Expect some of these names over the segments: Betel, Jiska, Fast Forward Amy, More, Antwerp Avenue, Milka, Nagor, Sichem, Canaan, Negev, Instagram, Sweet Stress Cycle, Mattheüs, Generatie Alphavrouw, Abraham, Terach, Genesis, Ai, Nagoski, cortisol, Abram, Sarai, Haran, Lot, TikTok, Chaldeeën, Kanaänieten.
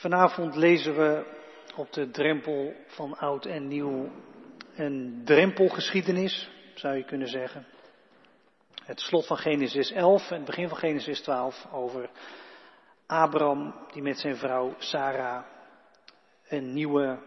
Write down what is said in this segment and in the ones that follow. Vanavond lezen we op de drempel van oud en nieuw een drempelgeschiedenis, zou je kunnen zeggen. Het slot van Genesis 11 en het begin van Genesis 12 over Abram die met zijn vrouw Sarai een nieuwe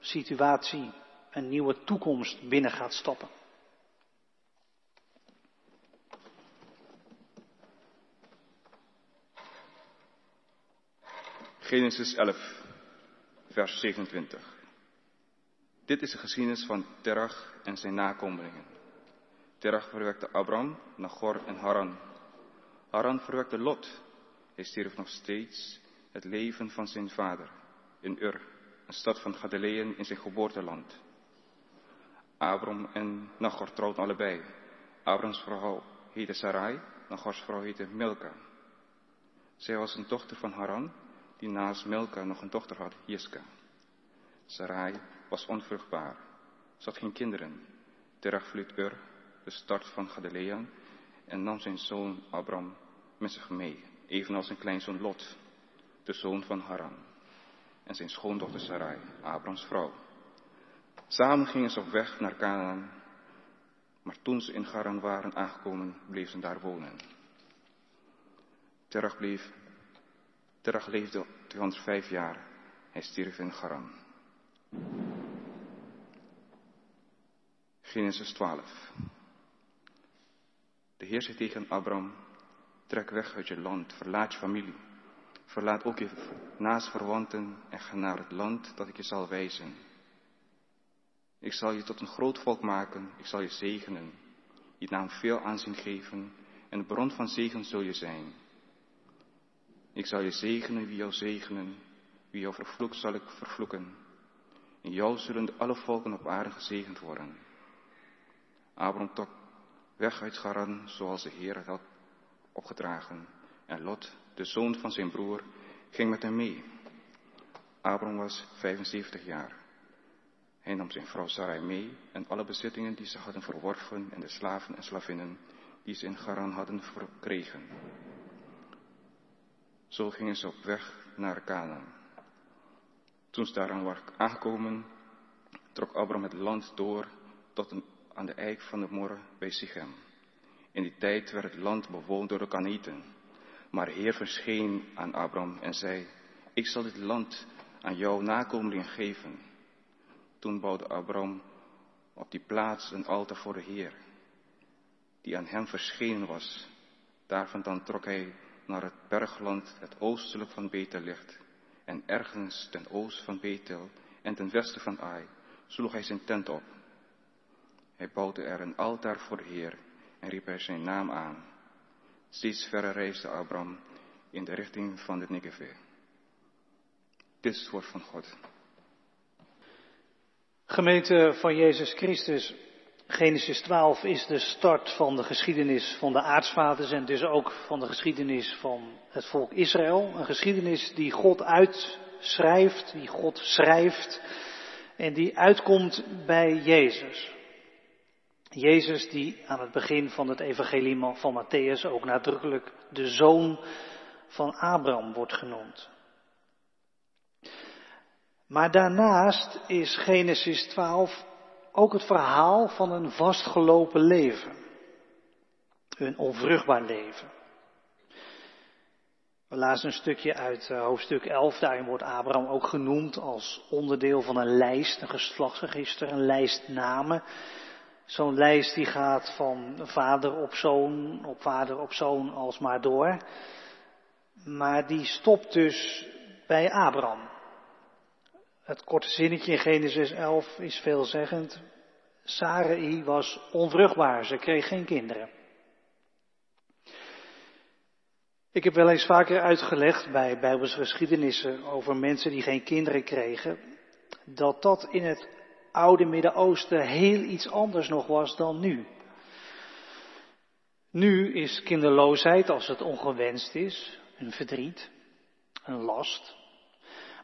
situatie, een nieuwe toekomst binnen gaat stappen. Genesis 11, vers 27. Dit is de geschiedenis van Terach en zijn nakomelingen. Terach verwekte Abram, Nagor en Haran. Haran verwekte Lot. Hij stierf nog steeds het leven van zijn vader in Ur, een stad van Chaldeeën in zijn geboorteland. Abram en Nagor trouwden allebei. Abrams vrouw heette Sarai, Nagors vrouw heette Milka. Zij was een dochter van Haran, die naast Milka nog een dochter had, Jiska. Sarai was onvruchtbaar. Ze had geen kinderen. Terach vluchtte Ur, de stad van Chaldeeën, en nam zijn zoon Abram met zich mee, evenals zijn kleinzoon Lot, de zoon van Haran, en zijn schoondochter Sarai, Abrams vrouw. Samen gingen ze op weg naar Canaan, maar toen ze in Haran waren aangekomen, bleef ze daar wonen. Terach leefde 205 jaar. Hij stierf in Haran. Genesis 12. De Heer zei tegen Abram: trek weg uit je land, verlaat je familie. Verlaat ook je naastverwanten en ga naar het land dat ik je zal wijzen. Ik zal je tot een groot volk maken, ik zal je zegenen, je naam veel aanzien geven en de bron van zegen zul je zijn. Ik zal je zegenen wie jou zegenen, wie jou vervloekt zal ik vervloeken. In jou zullen alle volken op aarde gezegend worden. Abram trok weg uit Haran zoals de Heer het had opgedragen. En Lot, de zoon van zijn broer, ging met hem mee. Abram was 75 jaar. Hij nam zijn vrouw Sarai mee en alle bezittingen die ze hadden verworven en de slaven en slavinnen die ze in Haran hadden verkregen. Zo gingen ze op weg naar Canaan. Toen ze daaraan waren aangekomen, trok Abram het land door tot aan de eik van de More bij Sichem. In die tijd werd het land bewoond door de Kanaänieten. Maar de Heer verscheen aan Abram en zei: ik zal dit land aan jouw nakomelingen geven. Toen bouwde Abram op die plaats een altaar voor de Heer, die aan hem verschenen was. Daarvandaan trok hij naar het bergland het oostelijk van Betel ligt. En ergens ten oosten van Betel en ten westen van Ai sloeg hij zijn tent op. Hij bouwde er een altaar voor de Heer en riep er zijn naam aan. Steeds verder reisde Abram in de richting van de Negev. Dit is het woord van God. Gemeente van Jezus Christus, Genesis 12 is de start van de geschiedenis van de aartsvaders en dus ook van de geschiedenis van het volk Israël. Een geschiedenis die God uitschrijft, die God schrijft en die uitkomt bij Jezus. Jezus die aan het begin van het evangelie van Mattheüs ook nadrukkelijk de zoon van Abraham wordt genoemd. Maar daarnaast is Genesis 12 ook het verhaal van een vastgelopen leven. Een onvruchtbaar leven. We lazen een stukje uit hoofdstuk 11. Daarin wordt Abraham ook genoemd als onderdeel van een lijst, een geslachtsregister, een lijst namen. Zo'n lijst die gaat van vader op zoon, alsmaar door. Maar die stopt dus bij Abraham. Het korte zinnetje in Genesis 11 is veelzeggend. Sarai was onvruchtbaar, ze kreeg geen kinderen. Ik heb wel eens vaker uitgelegd bij Bijbelse geschiedenissen over mensen die geen kinderen kregen, dat dat in het oude Midden-Oosten heel iets anders nog was dan nu. Nu is kinderloosheid, als het ongewenst is, een verdriet, een last.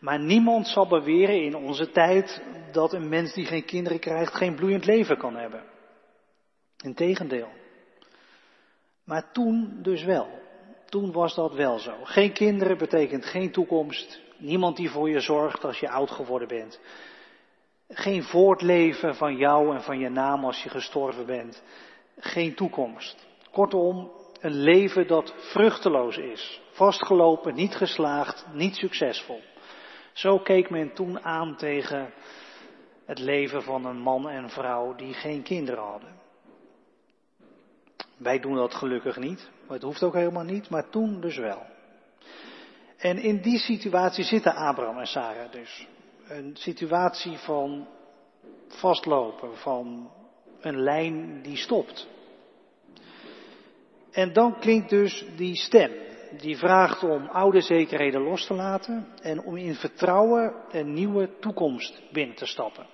Maar niemand zal beweren in onze tijd dat een mens die geen kinderen krijgt geen bloeiend leven kan hebben. Integendeel. Maar toen dus wel. toen was dat wel zo. Geen kinderen betekent geen toekomst. Niemand die voor je zorgt als je oud geworden bent. Geen voortleven van jou en van je naam als je gestorven bent. Geen toekomst. Kortom, een leven dat vruchteloos is. Vastgelopen, niet geslaagd, niet succesvol. Zo keek men toen aan tegen het leven van een man en vrouw die geen kinderen hadden. Wij doen dat gelukkig niet, maar het hoeft ook helemaal niet, maar toen dus wel. En in die situatie zitten Abram en Sarai dus. Een situatie van vastlopen, van een lijn die stopt. En dan klinkt dus die stem, die vraagt om oude zekerheden los te laten en om in vertrouwen een nieuwe toekomst binnen te stappen.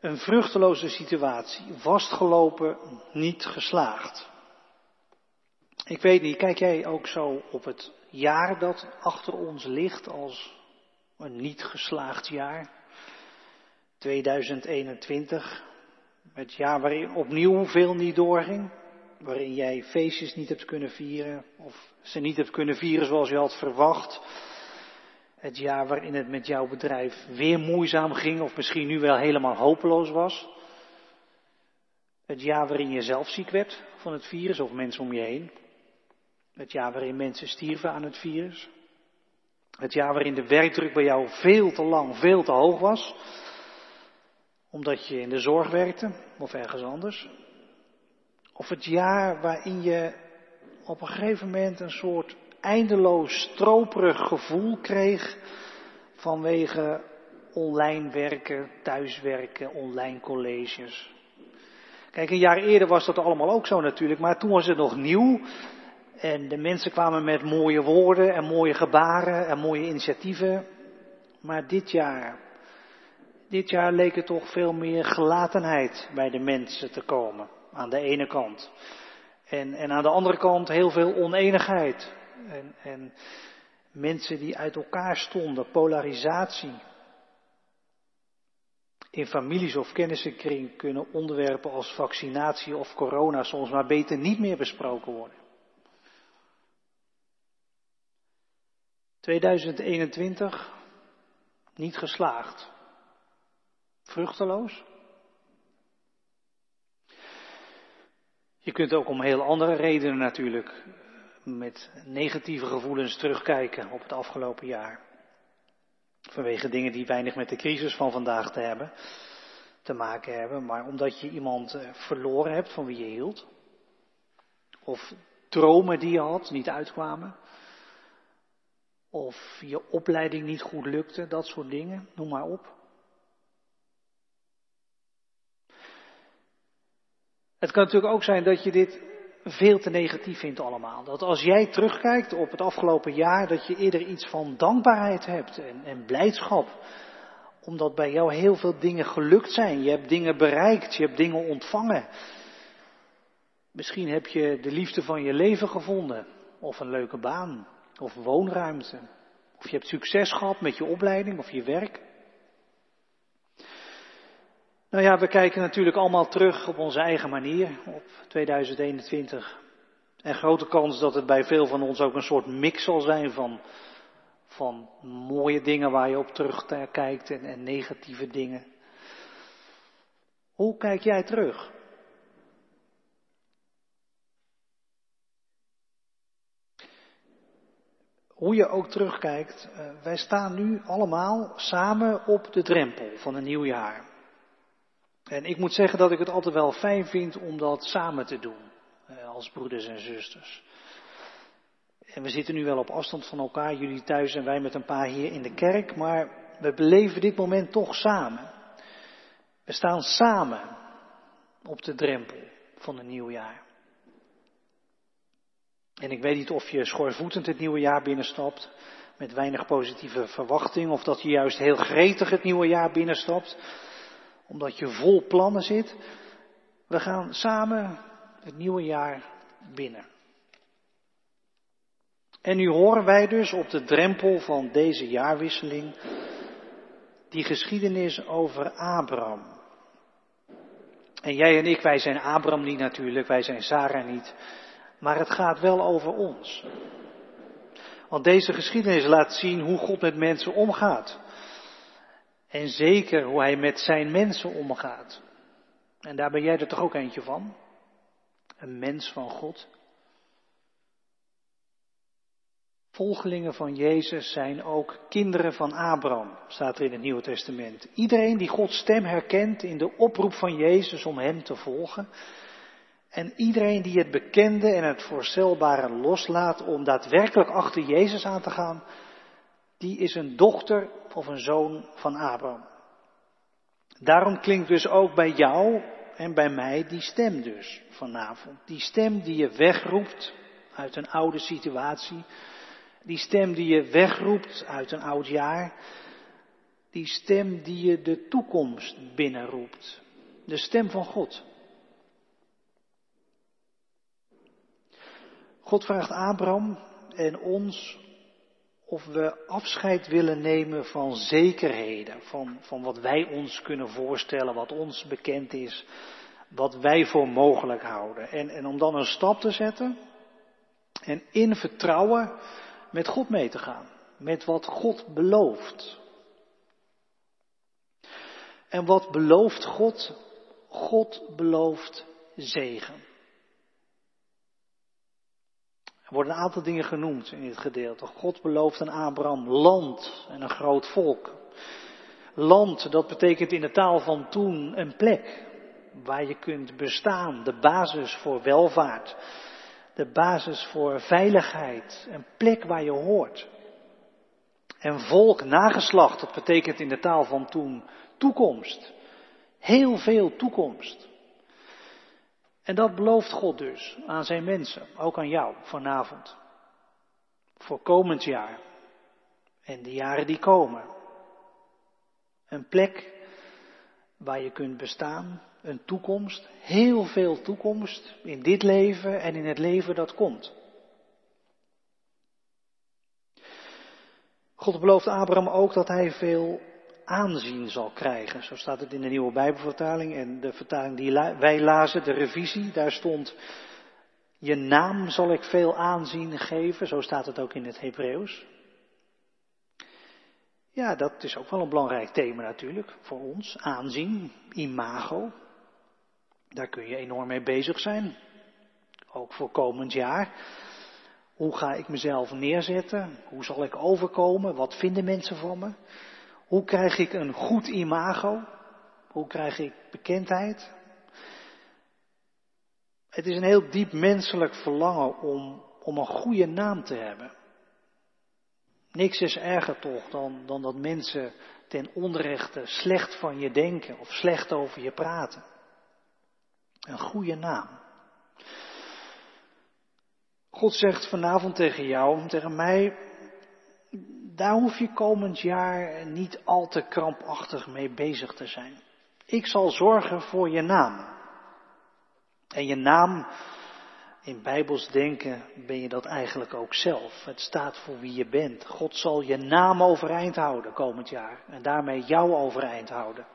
Een vruchteloze situatie, vastgelopen, niet geslaagd. Ik weet niet, kijk jij ook zo op het jaar dat achter ons ligt als een niet geslaagd jaar? 2021, het jaar waarin opnieuw veel niet doorging, waarin jij feestjes niet hebt kunnen vieren of ze niet hebt kunnen vieren zoals je had verwacht. Het jaar waarin het met jouw bedrijf weer moeizaam ging of misschien nu wel helemaal hopeloos was. Het jaar waarin je zelf ziek werd van het virus of mensen om je heen. Het jaar waarin mensen stierven aan het virus. Het jaar waarin de werkdruk bij jou veel te lang, veel te hoog was. Omdat je in de zorg werkte of ergens anders. Of het jaar waarin je op een gegeven moment een soort eindeloos stroperig gevoel kreeg vanwege online werken, thuiswerken, online colleges. Kijk, een jaar eerder was dat allemaal ook zo natuurlijk, maar toen was het nog nieuw. En de mensen kwamen met mooie woorden en mooie gebaren en mooie initiatieven. Maar dit jaar leek er toch veel meer gelatenheid bij de mensen te komen. Aan de ene kant. En aan de andere kant heel veel oneenigheid. En mensen die uit elkaar stonden, polarisatie. In families of kennissenkring kunnen onderwerpen als vaccinatie of corona soms maar beter niet meer besproken worden. 2021, niet geslaagd. Vruchteloos. Je kunt ook om heel andere redenen natuurlijk met negatieve gevoelens terugkijken op het afgelopen jaar. Vanwege dingen die weinig met de crisis van vandaag te maken hebben. Maar omdat je iemand verloren hebt van wie je hield. Of dromen die je had, niet uitkwamen. Of je opleiding niet goed lukte, dat soort dingen. Noem maar op. Het kan natuurlijk ook zijn dat je dit veel te negatief vindt allemaal. Dat als jij terugkijkt op het afgelopen jaar, dat je eerder iets van dankbaarheid hebt en blijdschap. Omdat bij jou heel veel dingen gelukt zijn. Je hebt dingen bereikt, je hebt dingen ontvangen. Misschien heb je de liefde van je leven gevonden. Of een leuke baan. Of woonruimte. Of je hebt succes gehad met je opleiding of je werk. Nou ja, we kijken natuurlijk allemaal terug op onze eigen manier op 2021. En grote kans dat het bij veel van ons ook een soort mix zal zijn van mooie dingen waar je op terugkijkt en negatieve dingen. Hoe kijk jij terug? Hoe je ook terugkijkt, wij staan nu allemaal samen op de drempel van een nieuw jaar. En ik moet zeggen dat ik het altijd wel fijn vind om dat samen te doen, als broeders en zusters. En we zitten nu wel op afstand van elkaar, jullie thuis en wij met een paar hier in de kerk, maar we beleven dit moment toch samen. We staan samen op de drempel van een nieuw jaar. En ik weet niet of je schoorvoetend het nieuwe jaar binnenstapt, met weinig positieve verwachting, of dat je juist heel gretig het nieuwe jaar binnenstapt, omdat je vol plannen zit. We gaan samen het nieuwe jaar binnen. En nu horen wij dus op de drempel van deze jaarwisseling die geschiedenis over Abram. En jij en ik, wij zijn Abram niet natuurlijk, wij zijn Sarai niet. Maar het gaat wel over ons. Want deze geschiedenis laat zien hoe God met mensen omgaat. En zeker hoe hij met zijn mensen omgaat. En daar ben jij er toch ook eentje van? Een mens van God. Volgelingen van Jezus zijn ook kinderen van Abram, staat er in het Nieuwe Testament. Iedereen die Gods stem herkent in de oproep van Jezus om hem te volgen. En iedereen die het bekende en het voorstelbare loslaat om daadwerkelijk achter Jezus aan te gaan, die is een dochter of een zoon van Abram. Daarom klinkt dus ook bij jou en bij mij die stem dus vanavond. Die stem die je wegroept uit een oude situatie. Die stem die je wegroept uit een oud jaar. Die stem die je de toekomst binnenroept. De stem van God. God vraagt Abram en ons of we afscheid willen nemen van zekerheden. Van wat wij ons kunnen voorstellen, wat ons bekend is. Wat wij voor mogelijk houden. En om dan een stap te zetten en in vertrouwen met God mee te gaan. Met wat God belooft. En wat belooft God? God belooft zegen. Er worden een aantal dingen genoemd in dit gedeelte. God belooft aan Abraham land en een groot volk. Land, dat betekent in de taal van toen een plek waar je kunt bestaan. De basis voor welvaart. De basis voor veiligheid, een plek waar je hoort. En volk, nageslacht, dat betekent in de taal van toen toekomst. Heel veel toekomst. En dat belooft God dus aan zijn mensen, ook aan jou vanavond. Voor komend jaar en de jaren die komen. Een plek waar je kunt bestaan. Een toekomst, heel veel toekomst in dit leven en in het leven dat komt. God belooft Abraham ook dat hij veel aanzien zal krijgen. Zo staat het in de Nieuwe Bijbelvertaling en de vertaling die wij lazen, de revisie. Daar stond, je naam zal ik veel aanzien geven. Zo staat het ook in het Hebreeuws. Ja, dat is ook wel een belangrijk thema natuurlijk voor ons. Aanzien, imago. Daar kun je enorm mee bezig zijn. Ook voor komend jaar. Hoe ga ik mezelf neerzetten? Hoe zal ik overkomen? Wat vinden mensen van me? Hoe krijg ik een goed imago? Hoe krijg ik bekendheid? Het is een heel diep menselijk verlangen om een goede naam te hebben. Niks is erger toch dan dat mensen ten onrechte slecht van je denken of slecht over je praten. Een goede naam. God zegt vanavond tegen jou, tegen mij, daar hoef je komend jaar niet al te krampachtig mee bezig te zijn. Ik zal zorgen voor je naam. En je naam, in Bijbels denken ben je dat eigenlijk ook zelf. Het staat voor wie je bent. God zal je naam overeind houden komend jaar. En daarmee jou overeind houden.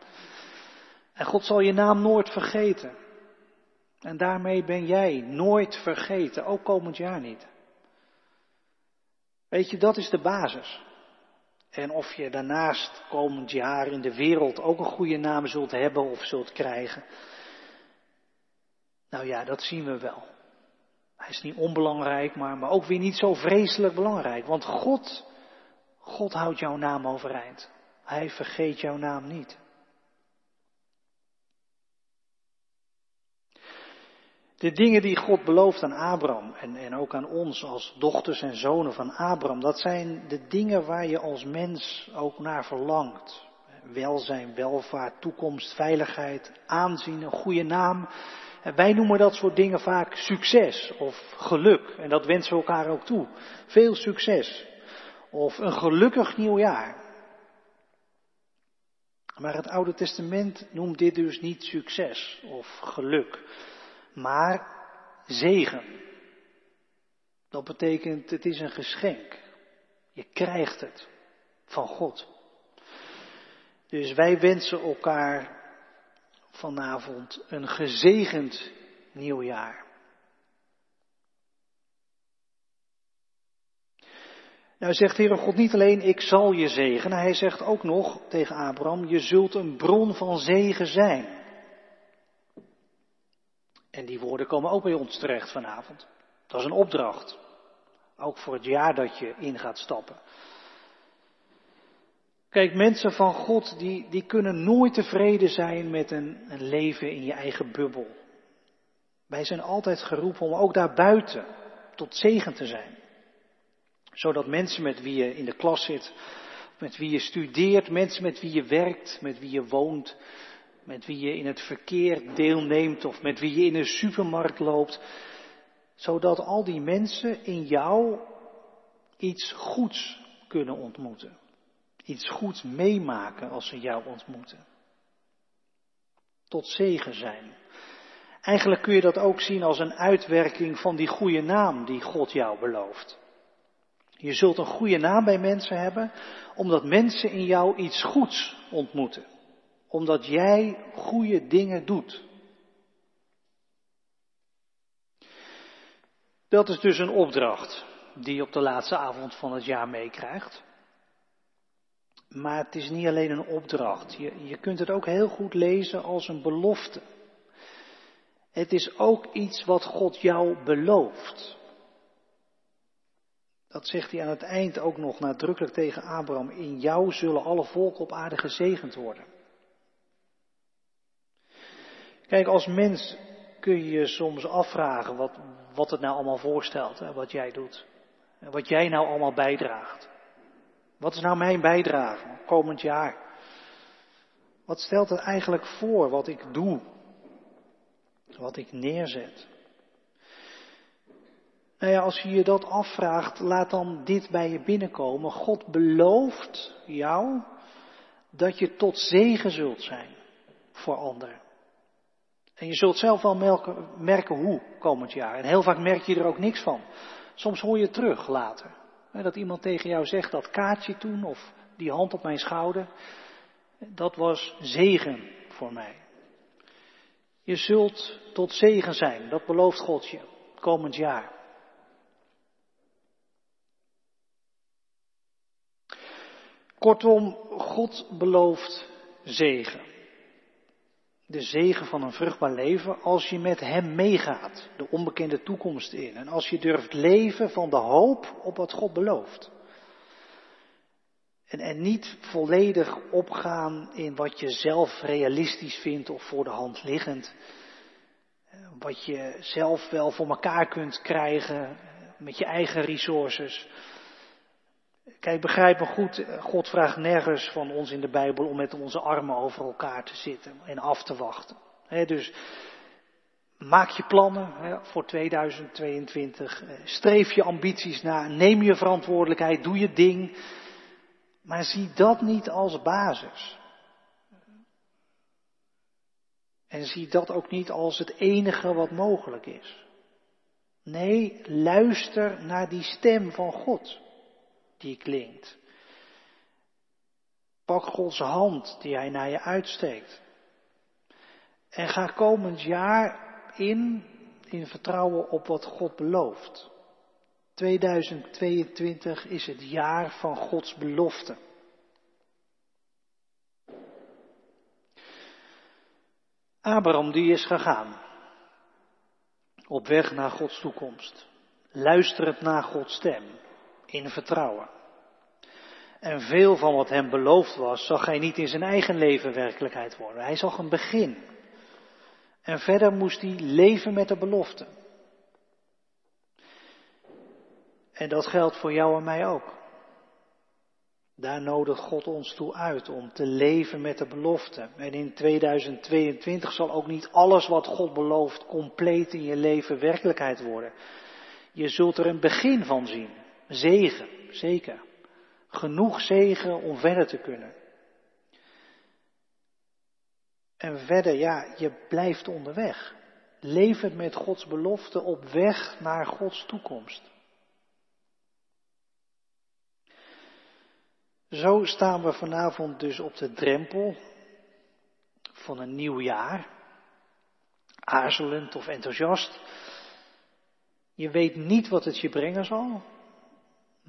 En God zal je naam nooit vergeten. En daarmee ben jij nooit vergeten. Ook komend jaar niet. Weet je, dat is de basis. En of je daarnaast komend jaar in de wereld ook een goede naam zult hebben of zult krijgen. Nou ja, dat zien we wel. Hij is niet onbelangrijk, maar ook weer niet zo vreselijk belangrijk. Want God houdt jouw naam overeind. Hij vergeet jouw naam niet. De dingen die God belooft aan Abram en ook aan ons als dochters en zonen van Abram, dat zijn de dingen waar je als mens ook naar verlangt. Welzijn, welvaart, toekomst, veiligheid, aanzien, een goede naam. En wij noemen dat soort dingen vaak succes of geluk. En dat wensen we elkaar ook toe. Veel succes. Of een gelukkig nieuwjaar. Maar het Oude Testament noemt dit dus niet succes of geluk. Maar zegen. Dat betekent, het is een geschenk. Je krijgt het van God. Dus wij wensen elkaar vanavond een gezegend nieuwjaar. Nou zegt Heere God niet alleen, ik zal je zegenen. Hij zegt ook nog tegen Abram, je zult een bron van zegen zijn. En die woorden komen ook bij ons terecht vanavond. Dat is een opdracht. Ook voor het jaar dat je in gaat stappen. Kijk, mensen van God, die kunnen nooit tevreden zijn met een leven in je eigen bubbel. Wij zijn altijd geroepen om ook daarbuiten tot zegen te zijn. Zodat mensen met wie je in de klas zit, met wie je studeert, mensen met wie je werkt, met wie je woont, met wie je in het verkeer deelneemt of met wie je in een supermarkt loopt, zodat al die mensen in jou iets goeds kunnen ontmoeten. Iets goeds meemaken als ze jou ontmoeten. Tot zegen zijn. Eigenlijk kun je dat ook zien als een uitwerking van die goede naam die God jou belooft. Je zult een goede naam bij mensen hebben, omdat mensen in jou iets goeds ontmoeten. Omdat jij goede dingen doet. Dat is dus een opdracht die je op de laatste avond van het jaar meekrijgt. Maar het is niet alleen een opdracht. Je kunt het ook heel goed lezen als een belofte. Het is ook iets wat God jou belooft. Dat zegt hij aan het eind ook nog nadrukkelijk tegen Abraham. In jou zullen alle volken op aarde gezegend worden. Kijk, als mens kun je je soms afvragen wat het nou allemaal voorstelt. Hè, wat jij doet. En wat jij nou allemaal bijdraagt. Wat is nou mijn bijdrage komend jaar? Wat stelt het eigenlijk voor wat ik doe? Wat ik neerzet? Nou ja, als je je dat afvraagt, laat dan dit bij je binnenkomen. God belooft jou dat je tot zegen zult zijn voor anderen. En je zult zelf wel merken hoe komend jaar. En heel vaak merk je er ook niks van. Soms hoor je het terug later. Dat iemand tegen jou zegt, dat kaartje toen of die hand op mijn schouder, dat was zegen voor mij. Je zult tot zegen zijn, dat belooft God je, komend jaar. Kortom, God belooft zegen. De zegen van een vruchtbaar leven als je met hem meegaat, de onbekende toekomst in. En als je durft leven van de hoop op wat God belooft. En niet volledig opgaan in wat je zelf realistisch vindt of voor de hand liggend. Wat je zelf wel voor elkaar kunt krijgen met je eigen resources. Kijk, begrijp me goed, God vraagt nergens van ons in de Bijbel om met onze armen over elkaar te zitten en af te wachten. Dus maak je plannen voor 2022, streef je ambities na, neem je verantwoordelijkheid, doe je ding. Maar zie dat niet als basis. En zie dat ook niet als het enige wat mogelijk is. Nee, luister naar die stem van God. Die klinkt. Pak Gods hand die hij naar je uitsteekt. En ga komend jaar in vertrouwen op wat God belooft. 2022 is het jaar van Gods belofte. Abram die is gegaan. Op weg naar Gods toekomst. Luisterend naar Gods stem. In vertrouwen. En veel van wat hem beloofd was, zag hij niet in zijn eigen leven werkelijkheid worden. Hij zag een begin. En verder moest hij leven met de belofte. En dat geldt voor jou en mij ook. Daar nodigt God ons toe uit om te leven met de belofte. En in 2022 zal ook niet alles wat God belooft compleet in je leven werkelijkheid worden. Je zult er een begin van zien. Zegen, zeker. Genoeg zegen om verder te kunnen. En verder, ja, je blijft onderweg. Levend met Gods belofte op weg naar Gods toekomst. Zo staan we vanavond dus op de drempel van een nieuw jaar. Aarzelend of enthousiast. Je weet niet wat het je brengen zal.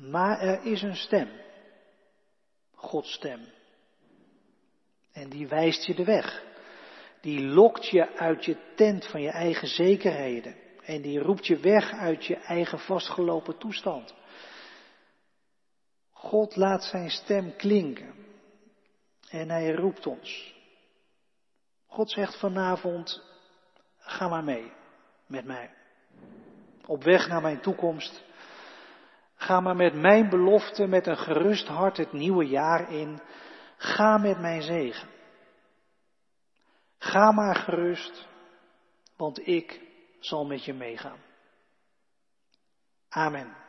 Maar er is een stem, Gods stem. En die wijst je de weg. Die lokt je uit je tent van je eigen zekerheden. En die roept je weg uit je eigen vastgelopen toestand. God laat zijn stem klinken. En hij roept ons. God zegt vanavond, ga maar mee met mij. Op weg naar mijn toekomst. Ga maar met mijn belofte, met een gerust hart het nieuwe jaar in. Ga met mijn zegen. Ga maar gerust, want ik zal met je meegaan. Amen.